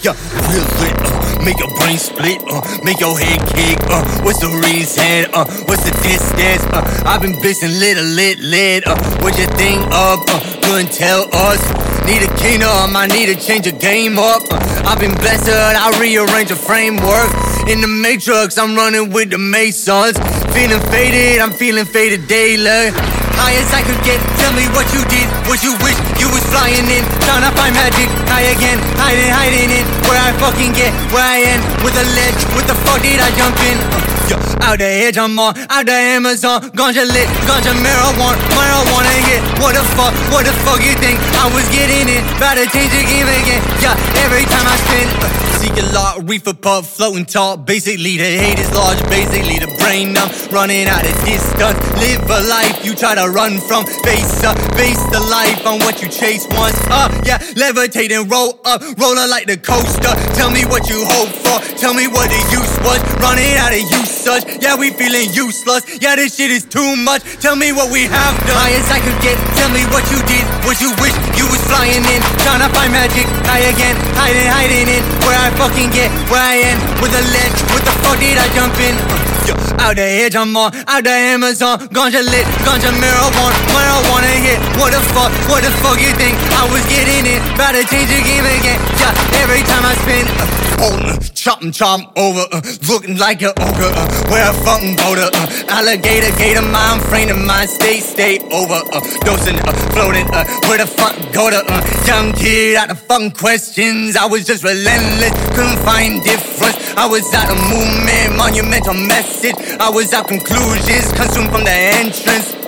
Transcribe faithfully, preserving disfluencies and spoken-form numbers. yeah, real lit, uh, make your brain split, uh, make your head kick, uh, what's the reason, uh, what's the distance, uh, I've been bitchin' lit, lit, lit, uh, what you think of, uh, couldn't tell us, need a kingdom, I need to change the game up, uh, I've been blessed, I rearrange the framework, in the matrix, I'm running with the Masons, feeling faded, I'm feeling faded daily. High as I could get, tell me what you did, what you wish you was flying in, trying to find magic, high again, hiding, hiding it, where I fucking get, where I end, with a ledge, what the fuck did I jump in, uh, yeah. Out the edge I'm on, out the Amazon, ganja lit, ganja marijuana, marijuana hit, what the fuck, what the fuck you think, I was getting it, about to change the game again, yeah, every time I spin, uh, seek a lot, reefer puff, floating top, basically the hate is large, basically the brain numb, running out of distance, live a life you try to run from, face up, face the life on what you chase once, uh, yeah, levitate and roll up, roller like the coaster, tell me what you hope for, tell me what the use was, running out of usage, yeah, we feeling useless, yeah, this shit is too much, tell me what we have done, high as I could get, tell me what you did, what you wish you was flying in, trying to find magic, high again, hiding, hiding it, where I fucking get, where I end, with a ledge, what the fuck did I jump in, uh, out the edge I'm on, out the Amazon, ganja lit, ganja marijuana, marijuana hit, what the fuck, what the fuck you think, I was getting it, about to change the game again, yeah, every time I spin, uh, holdin', uh, choppin', choppin' over, uh, looking like an ogre, uh, where a fucking boulder, uh, alligator, gator, mind, frame of mind, stay, stay over, uh, dosing, uh, floating, uh, where the fuck go to, uh, young kid, out of fucking questions, I was just relentless, couldn't find difference, I was out of movement, monumental message, I was out conclusions, consumed from the entrance.